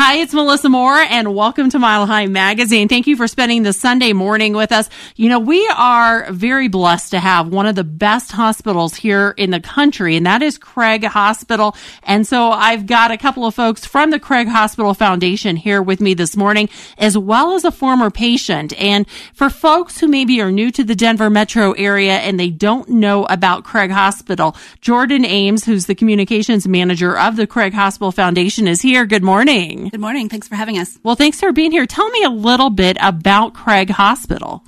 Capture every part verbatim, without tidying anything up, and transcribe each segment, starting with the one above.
Hi, it's Melissa Moore, and welcome to Mile High Magazine. Thank you for spending the Sunday morning with us. You know, we are very blessed to have one of the best hospitals here in the country, and that is Craig Hospital. And so I've got a couple of folks from the Craig Hospital Foundation here with me this morning, as well as a former patient. And for folks who maybe are new to the Denver metro area and they don't know about Craig Hospital, Jordan Ames, who's the communications manager of the Craig Hospital Foundation, is here. Good morning. Good morning. Thanks for having us. Well, thanks for being here. Tell me a little bit about Craig Hospital.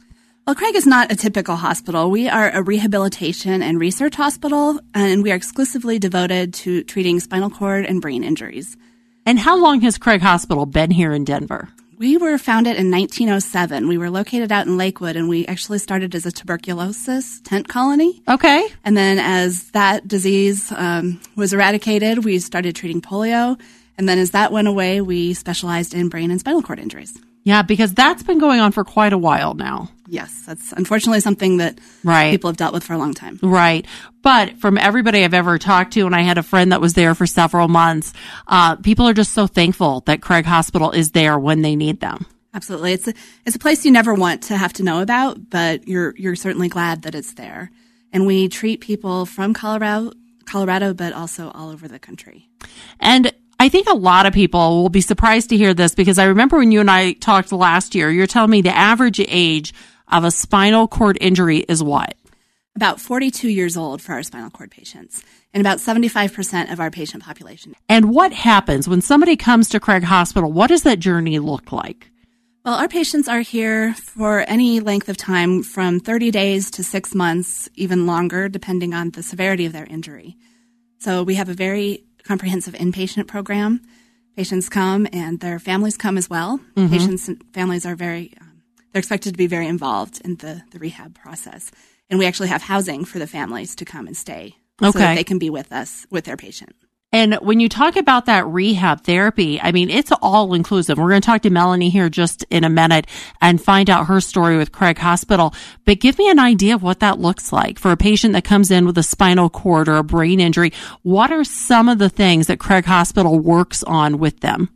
Well, Craig is not a typical hospital. We are a rehabilitation and research hospital, and we are exclusively devoted to treating spinal cord and brain injuries. And how long has Craig Hospital been here in Denver? We were founded in nineteen oh seven. We were located out in Lakewood, and we actually started as a tuberculosis tent colony. Okay. And then as that disease um, was eradicated, we started treating polio. And then as that went away, we specialized in brain and spinal cord injuries. Yeah, because that's been going on for quite a while now. Yes, that's unfortunately something that right. people have dealt with for a long time. Right. But from everybody I've ever talked to, and I had a friend that was there for several months, uh, people are just so thankful that Craig Hospital is there when they need them. Absolutely. It's a, it's a place you never want to have to know about, but you're you're certainly glad that it's there. And we treat people from Colorado, Colorado, but also all over the country. And I think a lot of people will be surprised to hear this, because I remember when you and I talked last year, you're telling me the average age of a spinal cord injury is what? About forty-two years old for our spinal cord patients, and about seventy-five percent of our patient population. And what happens when somebody comes to Craig Hospital? What does that journey look like? Well, our patients are here for any length of time from thirty days to six months, even longer, depending on the severity of their injury. So we have a very comprehensive inpatient program. Patients come and their families come as well. Mm-hmm. Patients and families are very, um, they're expected to be very involved in the, the rehab process. And we actually have housing for the families to come and stay okay. so that they can be with us, with their patient. And when you talk about that rehab therapy, I mean, it's all inclusive. We're going to talk to Melanie here just in a minute and find out her story with Craig Hospital. But give me an idea of what that looks like for a patient that comes in with a spinal cord or a brain injury. What are some of the things that Craig Hospital works on with them?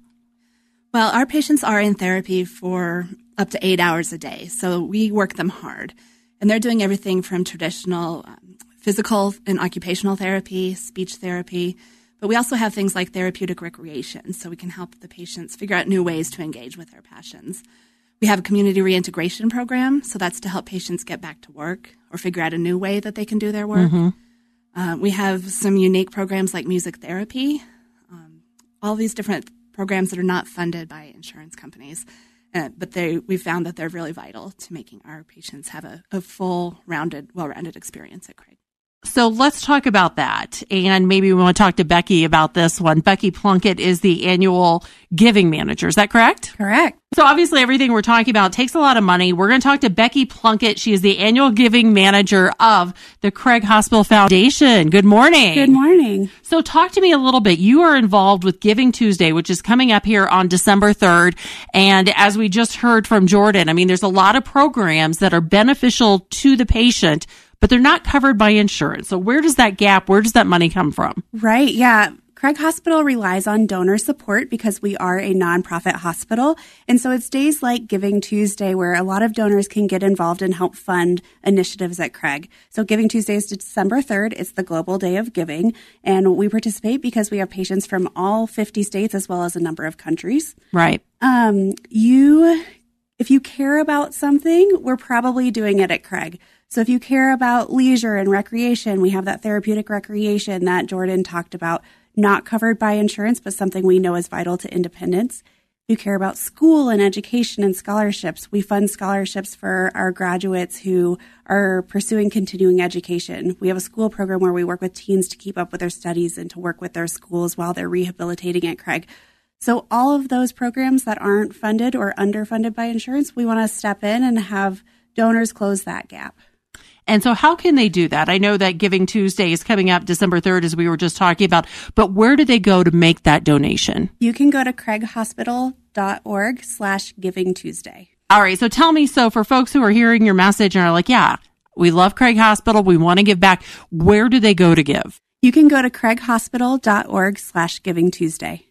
Well, our patients are in therapy for up to eight hours a day. So we work them hard. And they're doing everything from traditional um, physical and occupational therapy, speech therapy. But we also have things like therapeutic recreation, so we can help the patients figure out new ways to engage with their passions. We have a community reintegration program, so that's to help patients get back to work or figure out a new way that they can do their work. Mm-hmm. Uh, we have some unique programs like music therapy, um, all these different programs that are not funded by insurance companies, uh, but they we found that they're really vital to making our patients have a, a full, rounded, well-rounded experience at Craig. So let's talk about that, and maybe we want to talk to Becky about this one. Becky Plunkett is the annual giving manager. Is that correct? Correct. So obviously everything we're talking about takes a lot of money. We're going to talk to Becky Plunkett. She is the annual giving manager of the Craig Hospital Foundation. Good morning. Good morning. So talk to me a little bit. You are involved with Giving Tuesday, which is coming up here on December third. And as we just heard from Jordan, I mean, there's a lot of programs that are beneficial to the patient, but they're not covered by insurance. So where does that gap, where does that money come from? Right, yeah. Craig Hospital relies on donor support because we are a nonprofit hospital. And so it's days like Giving Tuesday where a lot of donors can get involved and help fund initiatives at Craig. So Giving Tuesday is December third. It's the Global Day of Giving. And we participate because we have patients from all fifty states as well as a number of countries. Right. Um, you, if you care about something, we're probably doing it at Craig. So if you care about leisure and recreation, we have that therapeutic recreation that Jordan talked about, not covered by insurance, but something we know is vital to independence. If you care about school and education and scholarships, we fund scholarships for our graduates who are pursuing continuing education. We have a school program where we work with teens to keep up with their studies and to work with their schools while they're rehabilitating at Craig. So all of those programs that aren't funded or underfunded by insurance, we want to step in and have donors close that gap. And so how can they do that? I know that Giving Tuesday is coming up December third, as we were just talking about, but where do they go to make that donation? You can go to craighospital.org slash Giving Tuesday. All right. So tell me, so for folks who are hearing your message and are like, yeah, we love Craig Hospital, we want to give back, where do they go to give? You can go to craighospital.org slash Giving Tuesday.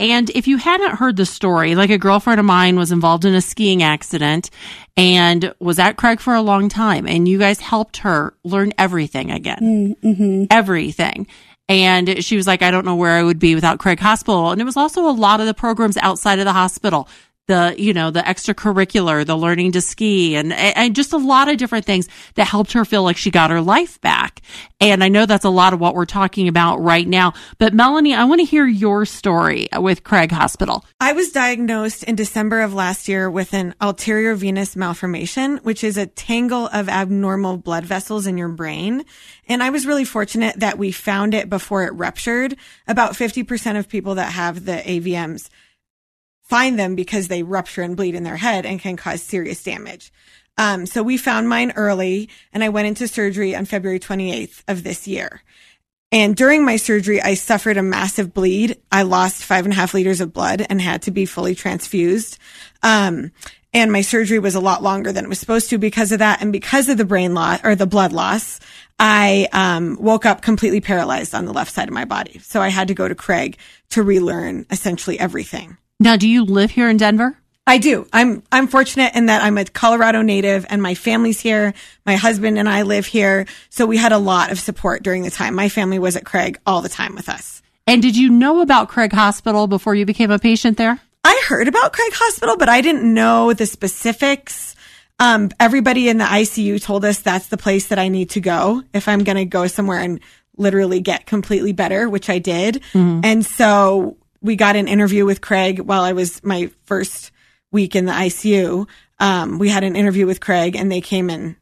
And if you hadn't heard the story, like a girlfriend of mine was involved in a skiing accident and was at Craig for a long time, and you guys helped her learn everything again, mm-hmm. everything. And she was like, I don't know where I would be without Craig Hospital. And it was also a lot of the programs outside of the hospital, the, you know, the extracurricular, the learning to ski, and, and just a lot of different things that helped her feel like she got her life back. And I know that's a lot of what we're talking about right now. But Melanie, I want to hear your story with Craig Hospital. I was diagnosed in December of last year with an arteriovenous malformation, which is a tangle of abnormal blood vessels in your brain. And I was really fortunate that we found it before it ruptured. About fifty percent of people that have the A V Ms find them because they rupture and bleed in their head and can cause serious damage. Um, so we found mine early, and I went into surgery on February twenty-eighth of this year. And during my surgery, I suffered a massive bleed. I lost five and a half liters of blood and had to be fully transfused. Um, and my surgery was a lot longer than it was supposed to because of that. And because of the brain loss or the blood loss, I um, woke up completely paralyzed on the left side of my body. So I had to go to Craig to relearn essentially everything. Now, do you live here in Denver? I do. I'm I'm fortunate in that I'm a Colorado native and my family's here. My husband and I live here. So we had a lot of support during the time. My family was at Craig all the time with us. And did you know about Craig Hospital before you became a patient there? I heard about Craig Hospital, but I didn't know the specifics. Um, everybody in the I C U told us that's the place that I need to go if I'm going to go somewhere and literally get completely better, which I did. Mm-hmm. And so we got an interview with Craig while I was my first week in the I C U. Um, we had an interview with Craig, and they came and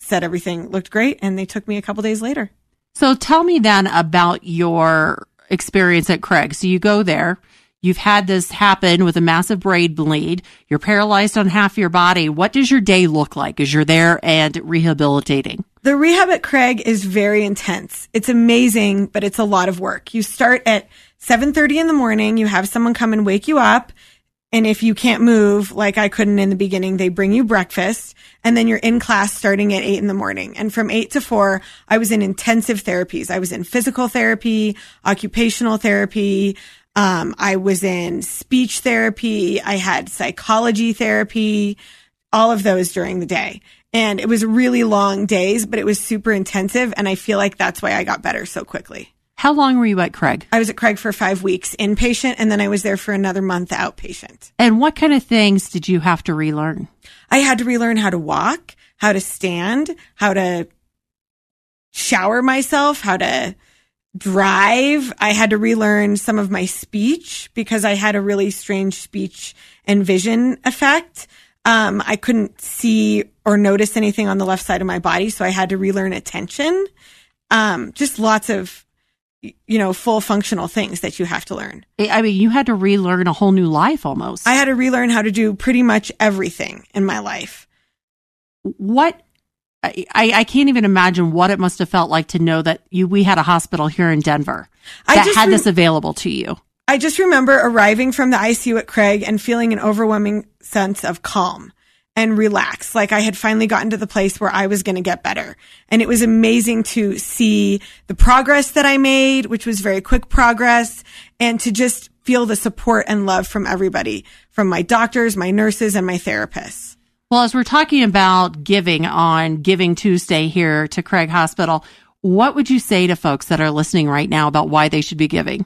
said everything looked great, and they took me a couple days later. So tell me then about your experience at Craig. So you go there. You've had this happen with a massive brain bleed. You're paralyzed on half your body. What does your day look like as you're there and rehabilitating? The rehab at Craig is very intense. It's amazing, but it's a lot of work. You start at seven thirty in the morning. You have someone come and wake you up. And if you can't move, like I couldn't in the beginning, they bring you breakfast. And then you're in class starting at eight in the morning. And from eight to four, I was in intensive therapies. I was in physical therapy, occupational therapy. Um, I was in speech therapy. I had psychology therapy, all of those during the day. And it was really long days, but it was super intensive. And I feel like that's why I got better so quickly. How long were you at Craig? I was at Craig for five weeks inpatient, and then I was there for another month outpatient. And what kind of things did you have to relearn? I had to relearn how to walk, how to stand, how to shower myself, how to drive. I had to relearn some of my speech because I had a really strange speech and vision effect. Um, I couldn't see or notice anything on the left side of my body, so I had to relearn attention. Um, just lots of, you know, full functional things that you have to learn. I mean, you had to relearn a whole new life almost. I had to relearn how to do pretty much everything in my life. What? I, I can't even imagine what it must have felt like to know that you we had a hospital here in Denver that I just had rem- this available to you. I just remember arriving from the I C U at Craig and feeling an overwhelming sense of calm and relax, like I had finally gotten to the place where I was going to get better. And it was amazing to see the progress that I made, which was very quick progress, and to just feel the support and love from everybody, from my doctors, my nurses, and my therapists. Well, as we're talking about giving on Giving Tuesday here to Craig Hospital, what would you say to folks that are listening right now about why they should be giving?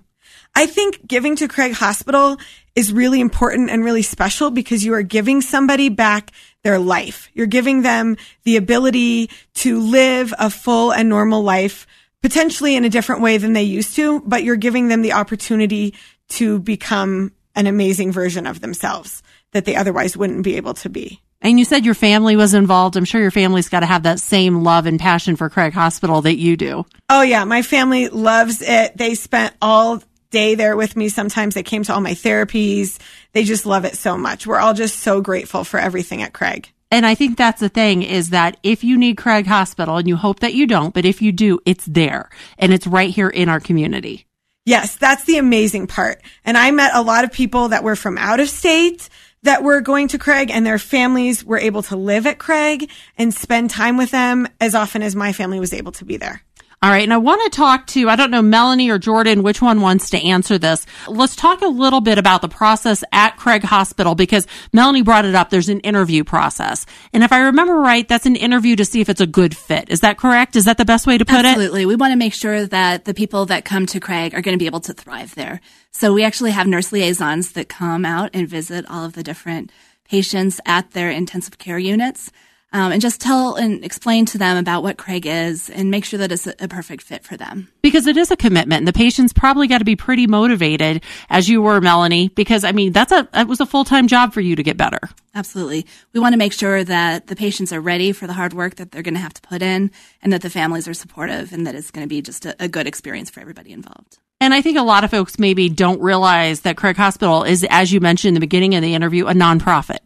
I think giving to Craig Hospital is really important and really special because you are giving somebody back their life. You're giving them the ability to live a full and normal life, potentially in a different way than they used to, but you're giving them the opportunity to become an amazing version of themselves that they otherwise wouldn't be able to be. And you said your family was involved. I'm sure your family's got to have that same love and passion for Craig Hospital that you do. Oh, yeah. My family loves it. They spent all day there with me. Sometimes they came to all my therapies. They just love it so much. We're all just so grateful for everything at Craig. And I think that's the thing is that if you need Craig Hospital, and you hope that you don't, but if you do, it's there. And it's right here in our community. Yes, that's the amazing part. And I met a lot of people that were from out of state that were going to Craig, and their families were able to live at Craig and spend time with them as often as my family was able to be there. All right. And I want to talk to, I don't know, Melanie or Jordan, which one wants to answer this. Let's talk a little bit about the process at Craig Hospital, because Melanie brought it up. There's an interview process. And if I remember right, that's an interview to see if it's a good fit. Is that correct? Is that the best way to put it? Absolutely. We want to make sure that the people that come to Craig are going to be able to thrive there. So we actually have nurse liaisons that come out and visit all of the different patients at their intensive care units. Um, and just tell and explain to them about what Craig is and make sure that it's a perfect fit for them. Because it is a commitment. And the patient's probably got to be pretty motivated, as you were, Melanie, because, I mean, that's a that was a full-time job for you to get better. Absolutely. We want to make sure that the patients are ready for the hard work that they're going to have to put in, and that the families are supportive, and that it's going to be just a, a good experience for everybody involved. And I think a lot of folks maybe don't realize that Craig Hospital is, as you mentioned in the beginning of the interview, a nonprofit.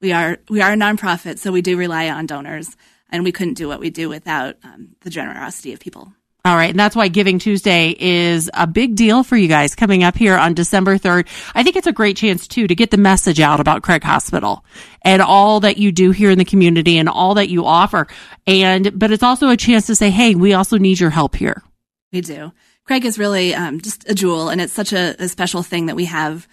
We are we are a nonprofit, so we do rely on donors, and we couldn't do what we do without um, the generosity of people. All right, and that's why Giving Tuesday is a big deal for you guys coming up here on December third. I think it's a great chance, too, to get the message out about Craig Hospital and all that you do here in the community and all that you offer. And but it's also a chance to say, hey, we also need your help here. We do. Craig is really um, just a jewel, and it's such a, a special thing that we have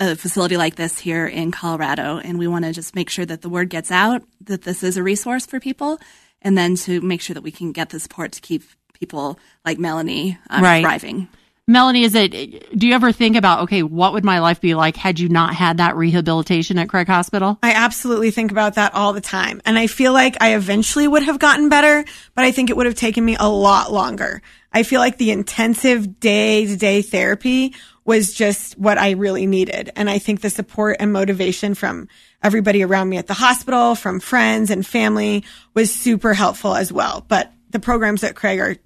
a facility like this here in Colorado, and we want to just make sure that the word gets out that this is a resource for people, and then to make sure that we can get the support to keep people like Melanie um, right. thriving. Melanie, is it? Do you ever think about, okay, what would my life be like had you not had that rehabilitation at Craig Hospital? I absolutely think about that all the time, and I feel like I eventually would have gotten better, but I think it would have taken me a lot longer. I feel like the intensive day-to-day therapy was just what I really needed. And I think the support and motivation from everybody around me at the hospital, from friends and family, was super helpful as well. But the programs at Craig are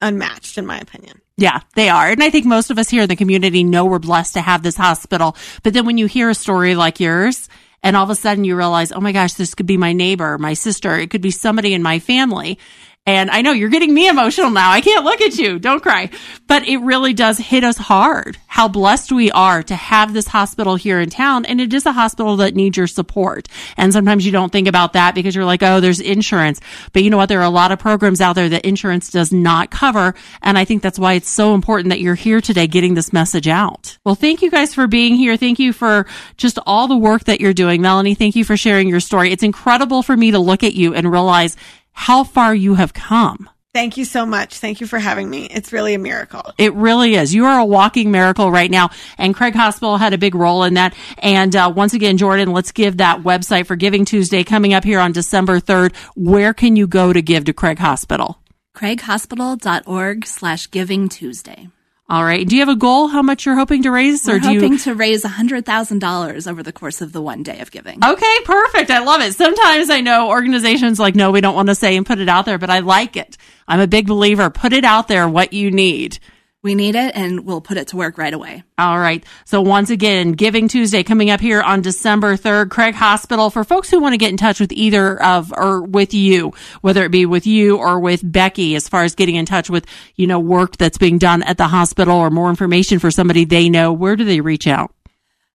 unmatched, in my opinion. Yeah, they are. And I think most of us here in the community know we're blessed to have this hospital. But then when you hear a story like yours, and all of a sudden you realize, oh my gosh, this could be my neighbor, my sister, it could be somebody in my family. And I know you're getting me emotional now. I can't look at you. Don't cry. But it really does hit us hard how blessed we are to have this hospital here in town. And it is a hospital that needs your support. And sometimes you don't think about that because you're like, oh, there's insurance. But you know what? There are a lot of programs out there that insurance does not cover. And I think that's why it's so important that you're here today getting this message out. Well, thank you guys for being here. Thank you for just all the work that you're doing. Melanie, thank you for sharing your story. It's incredible for me to look at you and realize how far you have come. Thank you so much. Thank you for having me. It's really a miracle. It really is. You are a walking miracle right now. And Craig Hospital had a big role in that. And uh, once again, Jordan, let's give that website for Giving Tuesday coming up here on December third. Where can you go to give to Craig Hospital? Craig Hospital dot org slash Giving Tuesday. All right. Do you have a goal, how much you're hoping to raise? We're or do hoping you... to raise one hundred thousand dollars over the course of the one day of giving. Okay, perfect. I love it. Sometimes I know organizations like, no, we don't want to say and put it out there, but I like it. I'm a big believer. Put it out there, what you need. We need it, and we'll put it to work right away. All right. So once again, Giving Tuesday coming up here on December third, Craig Hospital. For folks who want to get in touch with either of or with you, whether it be with you or with Becky, as far as getting in touch with, you know, work that's being done at the hospital or more information for somebody they know, where do they reach out?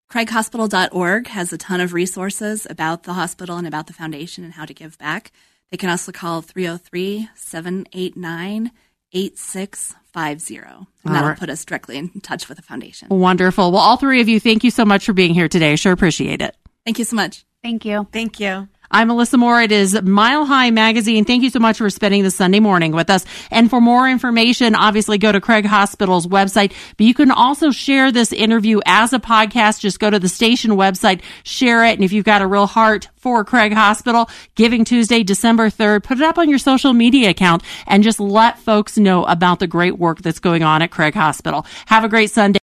Craig Hospital dot org has a ton of resources about the hospital and about the foundation and how to give back. They can also call three oh three, seven eight nine, eight six five zero. And that'll put us directly in touch with the foundation. Wonderful. Well, all three of you, thank you so much for being here today. I sure appreciate it. Thank you so much. Thank you. Thank you. I'm Alyssa Moore. It is Mile High Magazine. Thank you so much for spending this Sunday morning with us. And for more information, obviously go to Craig Hospital's website, but you can also share this interview as a podcast. Just go to the station website, share it. And if you've got a real heart for Craig Hospital, Giving Tuesday, December third, put it up on your social media account and just let folks know about the great work that's going on at Craig Hospital. Have a great Sunday.